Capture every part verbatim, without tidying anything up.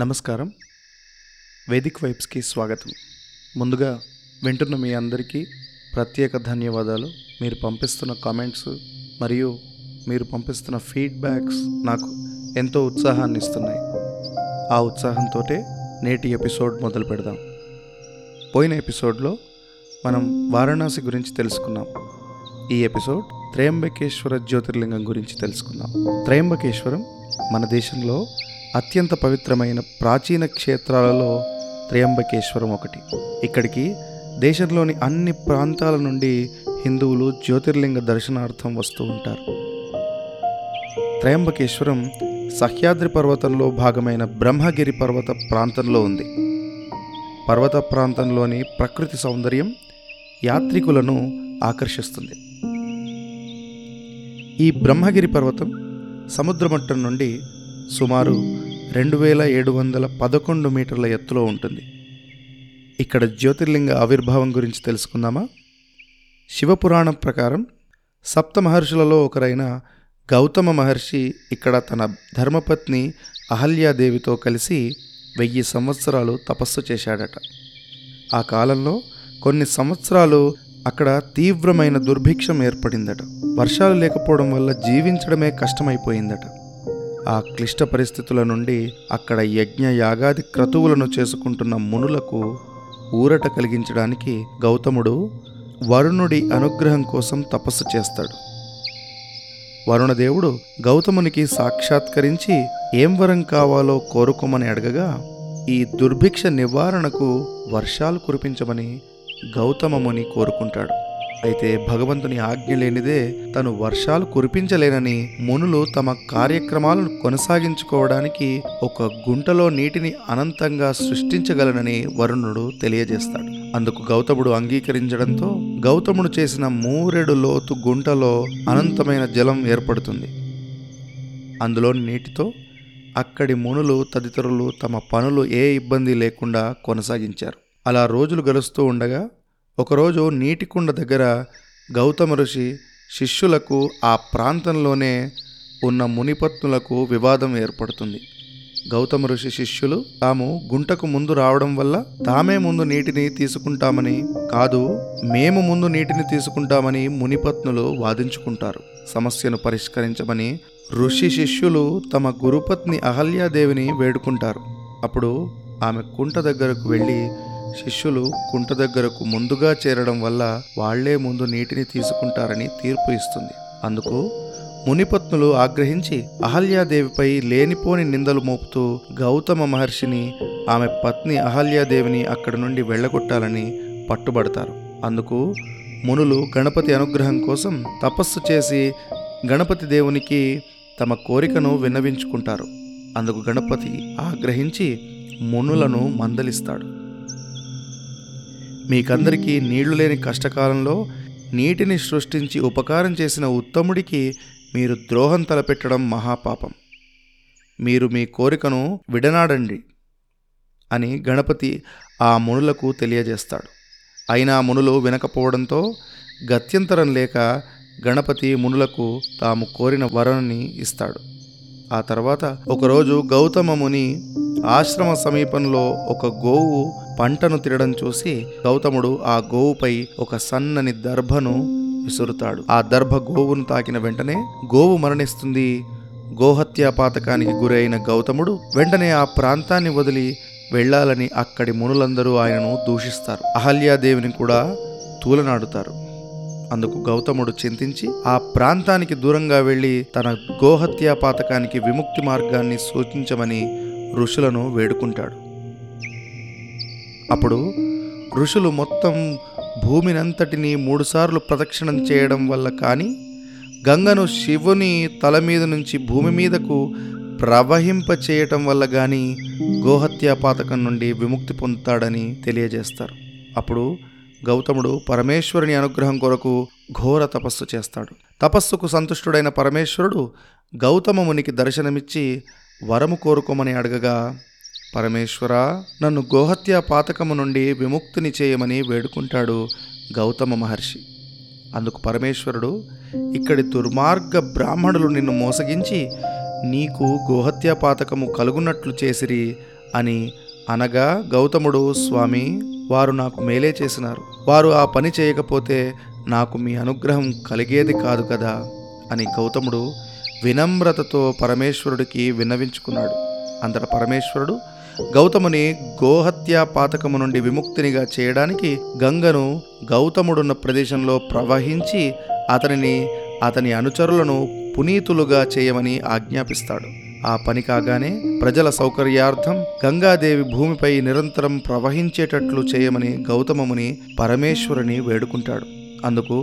నమస్కారం, వేదిక్ వైబ్స్కి స్వాగతం. ముందుగా వింటున్న మీ అందరికీ ప్రత్యేక ధన్యవాదాలు. మీరు పంపిస్తున్న కామెంట్స్ మరియు మీరు పంపిస్తున్న ఫీడ్బ్యాక్స్ నాకు ఎంతో ఉత్సాహాన్ని ఇస్తున్నాయి. ఆ ఉత్సాహంతో నేటి ఎపిసోడ్ మొదలు పెడదాం. పోయిన ఎపిసోడ్లో మనం వారణాసి గురించి తెలుసుకున్నాం. ఈ ఎపిసోడ్ త్రయంబకేశ్వర జ్యోతిర్లింగం గురించి తెలుసుకుందాం. త్రయంబకేశ్వరం మన దేశంలో అత్యంత పవిత్రమైన ప్రాచీన క్షేత్రాలలో త్రయంబకేశ్వరం ఒకటి. ఇక్కడికి దేశంలోని అన్ని ప్రాంతాల నుండి హిందువులు జ్యోతిర్లింగ దర్శనార్థం వస్తూ ఉంటారు. త్రయంబకేశ్వరం సహ్యాద్రి పర్వతంలో భాగమైన బ్రహ్మగిరి పర్వత ప్రాంతంలో ఉంది. పర్వత ప్రాంతంలోని ప్రకృతి సౌందర్యం యాత్రికులను ఆకర్షిస్తుంది. ఈ బ్రహ్మగిరి పర్వతం సముద్రమట్టం నుండి సుమారు రెండు వేల ఏడు వందల పదకొండు మీటర్ల ఎత్తులో ఉంటుంది. ఇక్కడ జ్యోతిర్లింగ ఆవిర్భావం గురించి తెలుసుకుందామా? శివపురాణం ప్రకారం సప్త మహర్షులలో ఒకరైన గౌతమ మహర్షి ఇక్కడ తన ధర్మపత్ని అహల్యాదేవితో కలిసి వెయ్యి సంవత్సరాలు తపస్సు చేశాడట. ఆ కాలంలో కొన్ని సంవత్సరాలు అక్కడ తీవ్రమైన దుర్భిక్షం ఏర్పడిందట. వర్షాలు లేకపోవడం వల్ల జీవించడమే కష్టమైపోయిందట. ఆ క్లిష్ట పరిస్థితుల నుండి అక్కడ యజ్ఞ యాగాది క్రతువులను చేసుకుంటున్న మునులకు ఊరట కలిగించడానికి గౌతముడు వరుణుడి అనుగ్రహం కోసం తపస్సు చేస్తాడు. వరుణదేవుడు గౌతమునికి సాక్షాత్కరించి ఏం వరం కావాలో కోరుకోమని అడగగా, ఈ దుర్భిక్ష నివారణకు వర్షాలు కురిపించమని గౌతమముని కోరుకుంటాడు. అయితే భగవంతుని ఆజ్ఞ లేనిదే తను వర్షాలు కురిపించలేనని మునులు తమ కార్యక్రమాలను కొనసాగించుకోవడానికి ఒక గుంటలో నీటిని అనంతంగా సృష్టించగలనని వరుణుడు తెలియజేస్తాడు. అందుకు గౌతముడు అంగీకరించడంతో గౌతముడు చేసిన మూరెడు లోతు గుంటలో అనంతమైన జలం ఏర్పడుతుంది. అందులోని నీటితో అక్కడి మునులు తదితరులు తమ పనులు ఏ ఇబ్బంది లేకుండా కొనసాగించారు. అలా రోజులు గడుస్తూ ఉండగా ఒకరోజు నీటికుండ దగ్గర గౌతమ ఋషి శిష్యులకు ఆ ప్రాంతంలోనే ఉన్న మునిపత్నులకు వివాదం ఏర్పడుతుంది. గౌతమ ఋషి శిష్యులు తాము గుంటకు ముందు రావడం వల్ల తామే ముందు నీటిని తీసుకుంటామని, కాదు మేము ముందు నీటిని తీసుకుంటామని మునిపత్నులు వాదించుకుంటారు. సమస్యను పరిష్కరించమని ఋషి శిష్యులు తమ గురుపత్ని అహల్యాదేవిని వేడుకుంటారు. అప్పుడు ఆమె కుంట దగ్గరకు వెళ్ళి శిష్యులు కుంట దగ్గరకు ముందుగా చేరడం వల్ల వాళ్లే ముందు నీటిని తీసుకుంటారని తీర్పు ఇస్తుంది. అందుకు మునిపత్నులు ఆగ్రహించి అహల్యాదేవిపై లేనిపోని నిందలు మోపుతూ గౌతమ మహర్షిని, ఆమె పత్ని అహల్యాదేవిని అక్కడి నుండి వెళ్ళగొట్టాలని పట్టుబడతారు. అందుకు మునులు గణపతి అనుగ్రహం కోసం తపస్సు చేసి గణపతి దేవునికి తమ కోరికను విన్నవించుకుంటారు. అందుకు గణపతి ఆగ్రహించి మునులను మందలిస్తాడు. మీకందరికీ నీళ్లు లేని కష్టకాలంలో నీటిని సృష్టించి ఉపకారం చేసిన ఉత్తముడికి మీరు ద్రోహం తలపెట్టడం మహాపాపం. మీరు మీ కోరికను విడనాడండి అని గణపతి ఆ మునులకు తెలియజేస్తాడు. అయినా మునులు వినకపోవడంతో గత్యంతరం లేక గణపతి మునులకు తాము కోరిన వరాన్ని ఇస్తాడు. ఆ తర్వాత ఒకరోజు గౌతమ ముని ఆశ్రమ సమీపంలో ఒక గోవు పంటను తినడం చూసి గౌతముడు ఆ గోవుపై ఒక సన్నని దర్భను విసురుతాడు. ఆ దర్భ గోవును తాకిన వెంటనే గోవు మరణిస్తుంది. గోహత్యా పాతకానికి గురైన గౌతముడు వెంటనే ఆ ప్రాంతాన్ని వదిలి వెళ్లాలని అక్కడి మునులందరూ ఆయనను దూషిస్తారు. అహల్యాదేవిని కూడా తూలనాడుతారు. అందుకు గౌతముడు చింతించి ఆ ప్రాంతానికి దూరంగా వెళ్ళి తన గోహత్యా పాతకానికి విముక్తి మార్గాన్ని సూచించమని ఋషులను వేడుకుంటాడు. అప్పుడు ఋషులు మొత్తం భూమినంతటినీ మూడుసార్లు ప్రదక్షిణం చేయడం వల్ల కానీ, గంగను శివుని తల మీద నుంచి భూమి మీదకు ప్రవహింపచేయటం వల్ల కానీ గోహత్యా పాతకం నుండి విముక్తి పొందుతాడని తెలియజేస్తారు. అప్పుడు గౌతముడు పరమేశ్వరుని అనుగ్రహం కొరకు ఘోర తపస్సు చేస్తాడు. తపస్సుకు సంతుష్టుడైన పరమేశ్వరుడు గౌతమ మునికి దర్శనమిచ్చి వరము కోరుకోమని అడగగా, పరమేశ్వర, నన్ను గోహత్యా పాతకము నుండి విముక్తిని చేయమని వేడుకుంటాడు గౌతమ మహర్షి. అందుకు పరమేశ్వరుడు, ఇక్కడి దుర్మార్గ బ్రాహ్మణులు నిన్ను మోసగించి నీకు గోహత్యాపాతకము కలుగునట్లు చేసిరి అని అనగా గౌతముడు, స్వామి, వారు నాకు మేలే చేసినారు, వారు ఆ పని చేయకపోతే నాకు మీ అనుగ్రహం కలిగేది కాదు కదా అని గౌతముడు వినమ్రతతో పరమేశ్వరుడికి విన్నవించుకున్నాడు. అంతట పరమేశ్వరుడు గౌతముని గోహత్యా పాతకము నుండి విముక్తినిగా చేయడానికి గంగను గౌతముడున్న ప్రదేశంలో ప్రవహించి అతనిని అతని అనుచరులను పునీతులుగా చేయమని ఆజ్ఞాపిస్తాడు. ఆ పని కాగానే ప్రజల సౌకర్యార్థం గంగాదేవి భూమిపై నిరంతరం ప్రవహించేటట్లు చేయమని గౌతమముని పరమేశ్వరుని వేడుకుంటాడు. అందుకు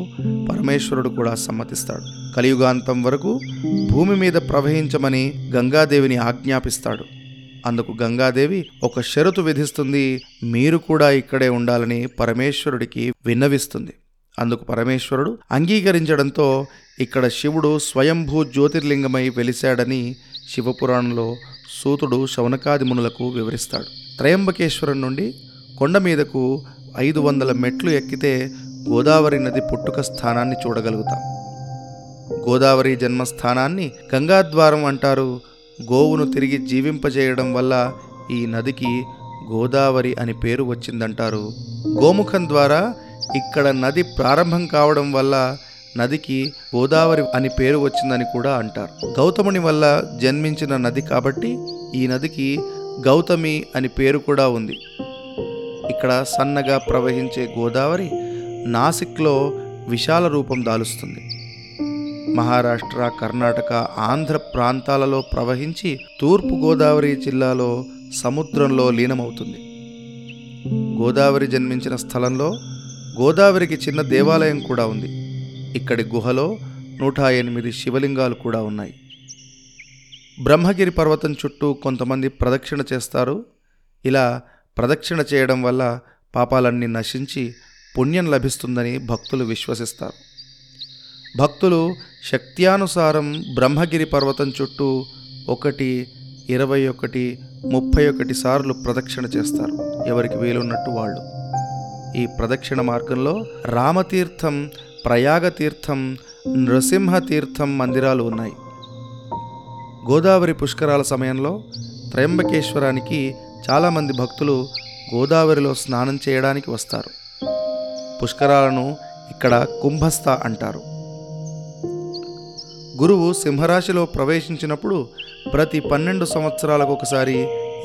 పరమేశ్వరుడు కూడా సమ్మతిస్తాడు. కలియుగాంతం వరకు భూమి మీద ప్రవహించమని గంగాదేవిని ఆజ్ఞాపిస్తాడు. అందుకు గంగాదేవి ఒక షరతు విధిస్తుంది, మీరు కూడా ఇక్కడే ఉండాలని పరమేశ్వరుడికి విన్నవిస్తుంది. అందుకు పరమేశ్వరుడు అంగీకరించడంతో ఇక్కడ శివుడు స్వయంభూ జ్యోతిర్లింగమై వెలిశాడని శివపురాణంలో సూతుడు శౌనకాది మునులకు వివరిస్తాడు. త్రయంబకేశ్వరం నుండి కొండ మీదకు ఐదు వందల మెట్లు ఎక్కితే గోదావరి నది పుట్టుక స్థానాన్ని చూడగలుగుతాం. గోదావరి జన్మస్థానాన్ని గంగాద్వారం అంటారు. గోవును తిరిగి జీవింపజేయడం వల్ల ఈ నదికి గోదావరి అని పేరు వచ్చిందంటారు. గోముఖం ద్వారా ఇక్కడ నది ప్రారంభం కావడం వల్ల నదికి గోదావరి అని పేరు వచ్చిందని కూడా అంటారు. గౌతముని వల్ల జన్మించిన నది కాబట్టి ఈ నదికి గౌతమి అని పేరు కూడా ఉంది. ఇక్కడ సన్నగా ప్రవహించే గోదావరి నాసిక్లో విశాల రూపం దాలుస్తుంది. మహారాష్ట్ర, కర్ణాటక, ఆంధ్ర ప్రాంతాలలో ప్రవహించి తూర్పు గోదావరి జిల్లాలో సముద్రంలో లీనమవుతుంది. గోదావరి జన్మించిన స్థలంలో గోదావరికి చిన్న దేవాలయం కూడా ఉంది. ఇక్కడి గుహలో నూట ఎనిమిది శివలింగాలు కూడా ఉన్నాయి. బ్రహ్మగిరి పర్వతం చుట్టూ కొంతమంది ప్రదక్షిణ చేస్తారు. ఇలా ప్రదక్షిణ చేయడం వల్ల పాపాలన్నీ నశించి పుణ్యం లభిస్తుందని భక్తులు విశ్వసిస్తారు. భక్తులు శక్త్యానుసారం బ్రహ్మగిరి పర్వతం చుట్టూ ఒకటి, ఇరవై ఒకటి, ముప్పై ఒకటి సార్లు ప్రదక్షిణ చేస్తారు, ఎవరికి వీలున్నట్టు వాళ్ళు. ఈ ప్రదక్షిణ మార్గంలో రామతీర్థం, ప్రయాగతీర్థం, నృసింహతీర్థం మందిరాలు ఉన్నాయి. గోదావరి పుష్కరాల సమయంలో త్రయంబకేశ్వరానికి చాలామంది భక్తులు గోదావరిలో స్నానం చేయడానికి వస్తారు. పుష్కరాలను ఇక్కడ కుంభస్థ అంటారు. గురువు సింహరాశిలో ప్రవేశించినప్పుడు ప్రతి పన్నెండు సంవత్సరాలకు ఒకసారి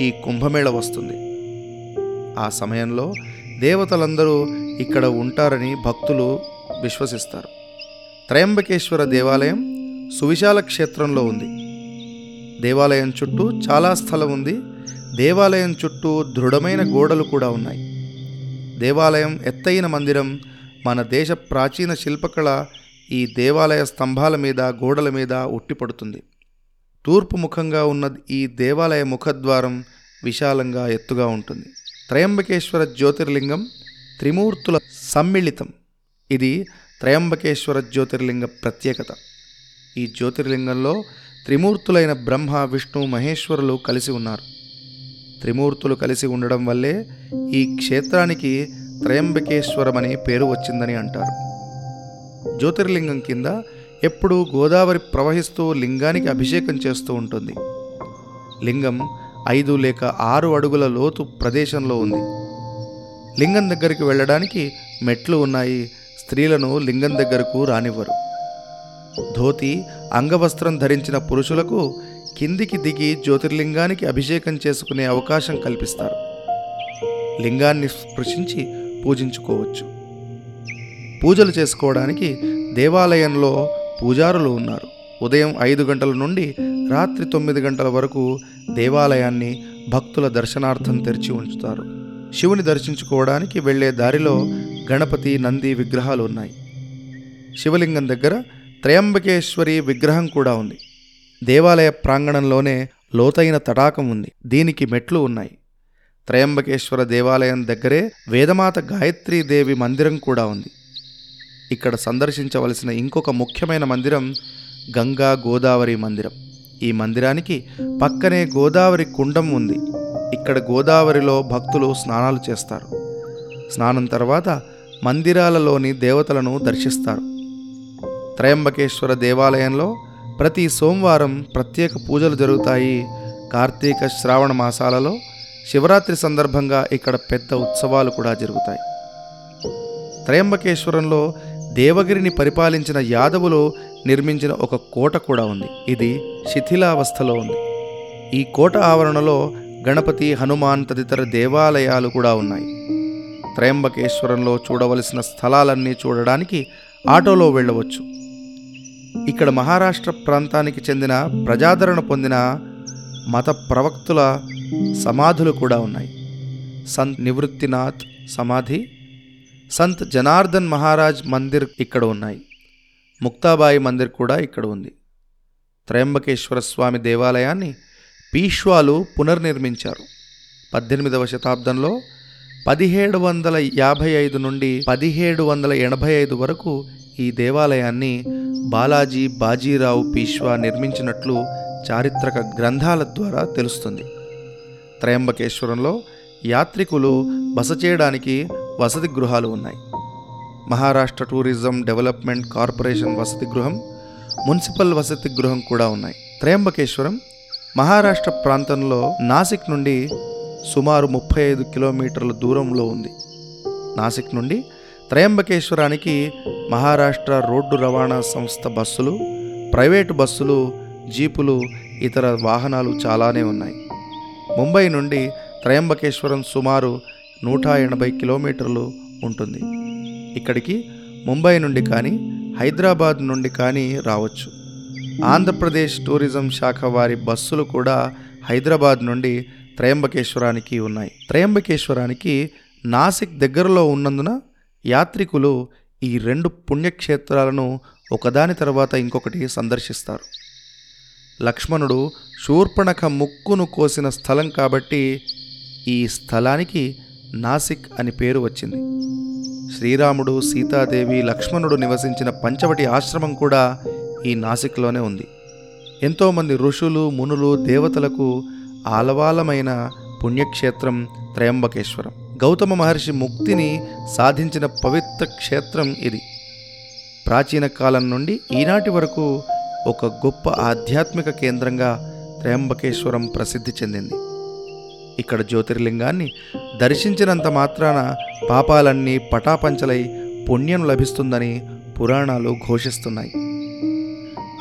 ఈ కుంభమేళ వస్తుంది. ఆ సమయంలో దేవతలందరూ ఇక్కడ ఉంటారని భక్తులు విశ్వసిస్తారు. త్రయంబకేశ్వర దేవాలయం సువిశాల క్షేత్రంలో ఉంది. దేవాలయం చుట్టూ చాలా స్థలం ఉంది. దేవాలయం చుట్టూ దృఢమైన గోడలు కూడా ఉన్నాయి. దేవాలయం ఎత్తైన మందిరం. మన దేశ ప్రాచీన శిల్పకళ ఈ దేవాలయ స్తంభాల మీద, గోడల మీద ఉట్టిపడుతుంది. తూర్పు ముఖంగా ఉన్న ఈ దేవాలయ ముఖద్వారం విశాలంగా ఎత్తుగా ఉంటుంది. త్రయంబకేశ్వర జ్యోతిర్లింగం త్రిమూర్తుల సమ్మిళితం. ఇది త్రయంబకేశ్వర జ్యోతిర్లింగ ప్రత్యేకత. ఈ జ్యోతిర్లింగంలో త్రిమూర్తులైన బ్రహ్మ, విష్ణు, మహేశ్వరులు కలిసి ఉన్నారు. త్రిమూర్తులు కలిసి ఉండడం వల్లే ఈ క్షేత్రానికి త్రయంబకేశ్వరం అనే పేరు వచ్చిందని అంటారు. జ్యోతిర్లింగం కింద ఎప్పుడూ గోదావరి ప్రవహిస్తూ లింగానికి అభిషేకం చేస్తూ ఉంటుంది. లింగం ఐదు లేక ఆరు అడుగుల లోతు ప్రదేశంలో ఉంది. లింగం దగ్గరికి వెళ్ళడానికి మెట్లు ఉన్నాయి. స్త్రీలను లింగం దగ్గరకు రానివ్వరు. ధోతి, అంగవస్త్రం ధరించిన పురుషులకు కిందికి దిగి జ్యోతిర్లింగానికి అభిషేకం చేసుకునే అవకాశం కల్పిస్తారు. లింగాన్ని స్పృశించి పూజించుకోవచ్చు. పూజలు చేసుకోవడానికి దేవాలయంలో పూజారులు ఉన్నారు. ఉదయం ఐదు గంటల నుండి రాత్రి తొమ్మిది గంటల వరకు దేవాలయాన్ని భక్తుల దర్శనార్థం తెరిచి ఉంచుతారు. శివుని దర్శించుకోవడానికి వెళ్లే దారిలో గణపతి, నంది విగ్రహాలు ఉన్నాయి. శివలింగం దగ్గర త్రయంబకేశ్వరి విగ్రహం కూడా ఉంది. దేవాలయ ప్రాంగణంలోనే లోతైన తటాకం ఉంది. దీనికి మెట్లు ఉన్నాయి. త్రయంబకేశ్వర దేవాలయం దగ్గరే వేదమాత గాయత్రీదేవి మందిరం కూడా ఉంది. ఇక్కడ సందర్శించవలసిన ఇంకొక ముఖ్యమైన మందిరం గంగా గోదావరి మందిరం. ఈ మందిరానికి పక్కనే గోదావరి కుండం ఉంది. ఇక్కడ గోదావరిలో భక్తులు స్నానాలు చేస్తారు. స్నానం తర్వాత మందిరాలలోని దేవతలను దర్శిస్తారు. త్రయంబకేశ్వర దేవాలయంలో ప్రతి సోమవారం ప్రత్యేక పూజలు జరుగుతాయి. కార్తీక శ్రావణ మాసాలలో శివరాత్రి సందర్భంగా ఇక్కడ పెద్ద ఉత్సవాలు కూడా జరుగుతాయి. త్రయంబకేశ్వరంలో దేవగిరిని పరిపాలించిన యాదవులు నిర్మించిన ఒక కోట కూడా ఉంది. ఇది శిథిలావస్థలో ఉంది. ఈ కోట ఆవరణలో గణపతి, హనుమాన్ తదితర దేవాలయాలు కూడా ఉన్నాయి. త్రయంబకేశ్వరంలో చూడవలసిన స్థలాలన్నీ చూడడానికి ఆటోలో వెళ్ళవచ్చు. ఇక్కడ మహారాష్ట్ర ప్రాంతానికి చెందిన ప్రజాదరణ పొందిన మత ప్రవక్తుల సమాధులు కూడా ఉన్నాయి. సంత్ నివృత్తినాథ్ సమాధి, సంత్ జనార్దన్ మహారాజ్ మందిర్ ఇక్కడ ఉన్నాయి. ముక్తాబాయి మందిర్ కూడా ఇక్కడ ఉంది. త్రయంబకేశ్వర స్వామి దేవాలయాన్ని పీష్వాలు పునర్నిర్మించారు. పద్దెనిమిదవ శతాబ్దంలో పదిహేడు వందల యాభై ఐదు నుండి పదిహేడు వందల ఎనభై ఐదు వరకు ఈ దేవాలయాన్ని బాలాజీ బాజీరావు పీష్వా నిర్మించినట్లు చారిత్రక గ్రంథాల ద్వారా తెలుస్తుంది. త్రయంబకేశ్వరంలో యాత్రికులు బస చేయడానికి వసతి గృహాలు ఉన్నాయి. మహారాష్ట్ర టూరిజం డెవలప్మెంట్ కార్పొరేషన్ వసతి గృహం, మున్సిపల్ వసతి గృహం కూడా ఉన్నాయి. త్రయంబకేశ్వరం మహారాష్ట్ర ప్రాంతంలో నాసిక్ నుండి సుమారు ముప్పై ఐదు కిలోమీటర్ల దూరంలో ఉంది. నాసిక్ నుండి త్రయంబకేశ్వరానికి మహారాష్ట్ర రోడ్డు రవాణా సంస్థ బస్సులు, ప్రైవేటు బస్సులు, జీపులు, ఇతర వాహనాలు చాలానే ఉన్నాయి. ముంబై నుండి త్రయంబకేశ్వరం సుమారు నూట ఎనభై కిలోమీటర్లు ఉంటుంది. ఇక్కడికి ముంబై నుండి కానీ హైదరాబాద్ నుండి కానీ రావచ్చు. ఆంధ్రప్రదేశ్ టూరిజం శాఖ వారి బస్సులు కూడా హైదరాబాద్ నుండి త్రయంబకేశ్వరానికి ఉన్నాయి. త్రయంబకేశ్వరానికి నాసిక్ దగ్గరలో ఉన్నందున యాత్రికులు ఈ రెండు పుణ్యక్షేత్రాలను ఒకదాని తర్వాత ఇంకొకటి సందర్శిస్తారు. లక్ష్మణుడు శూర్పణఖ ముక్కును కోసిన స్థలం కాబట్టి ఈ స్థలానికి నాసిక్ అని పేరు వచ్చింది. శ్రీరాముడు, సీతాదేవి, లక్ష్మణుడు నివసించిన పంచవటి ఆశ్రమం కూడా ఈ నాసిక్లోనే ఉంది. ఎంతోమంది ఋషులు, మునులు, దేవతలకు ఆలవాలమైన పుణ్యక్షేత్రం త్రయంబకేశ్వరం. గౌతమ మహర్షి ముక్తిని సాధించిన పవిత్ర క్షేత్రం ఇది. ప్రాచీన కాలం నుండి ఈనాటి వరకు ఒక గొప్ప ఆధ్యాత్మిక కేంద్రంగా త్రయంబకేశ్వరం ప్రసిద్ధి చెందింది. ఇక్కడ జ్యోతిర్లింగాన్ని దర్శించినంత మాత్రాన పాపాలన్నీ పటాపంచలై పుణ్యం లభిస్తుందని పురాణాలు ఘోషిస్తున్నాయి.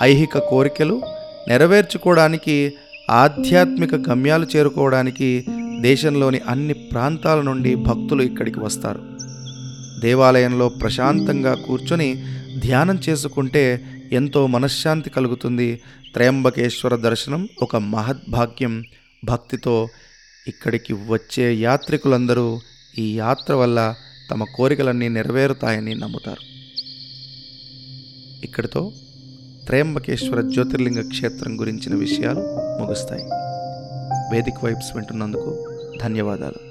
ఐహిక కోరికలు నెరవేర్చుకోవడానికి, ఆధ్యాత్మిక గమ్యాలు చేరుకోవడానికి దేశంలోని అన్ని ప్రాంతాల నుండి భక్తులు ఇక్కడికి వస్తారు. దేవాలయంలో ప్రశాంతంగా కూర్చొని ధ్యానం చేసుకుంటే ఎంతో మనశ్శాంతి కలుగుతుంది. త్రయంబకేశ్వర దర్శనం ఒక మహద్భాగ్యం. భక్తితో ఇక్కడికి వచ్చే యాత్రికులందరూ ఈ యాత్ర వల్ల తమ కోరికలన్నీ నెరవేరుతాయని నమ్ముతారు. ఇక్కడితో త్రయంబకేశ్వర జ్యోతిర్లింగ క్షేత్రం గురించిన విషయాలు ముగుస్తాయి. వేదిక్ వైబ్స్ వింటున్నందుకు ధన్యవాదాలు.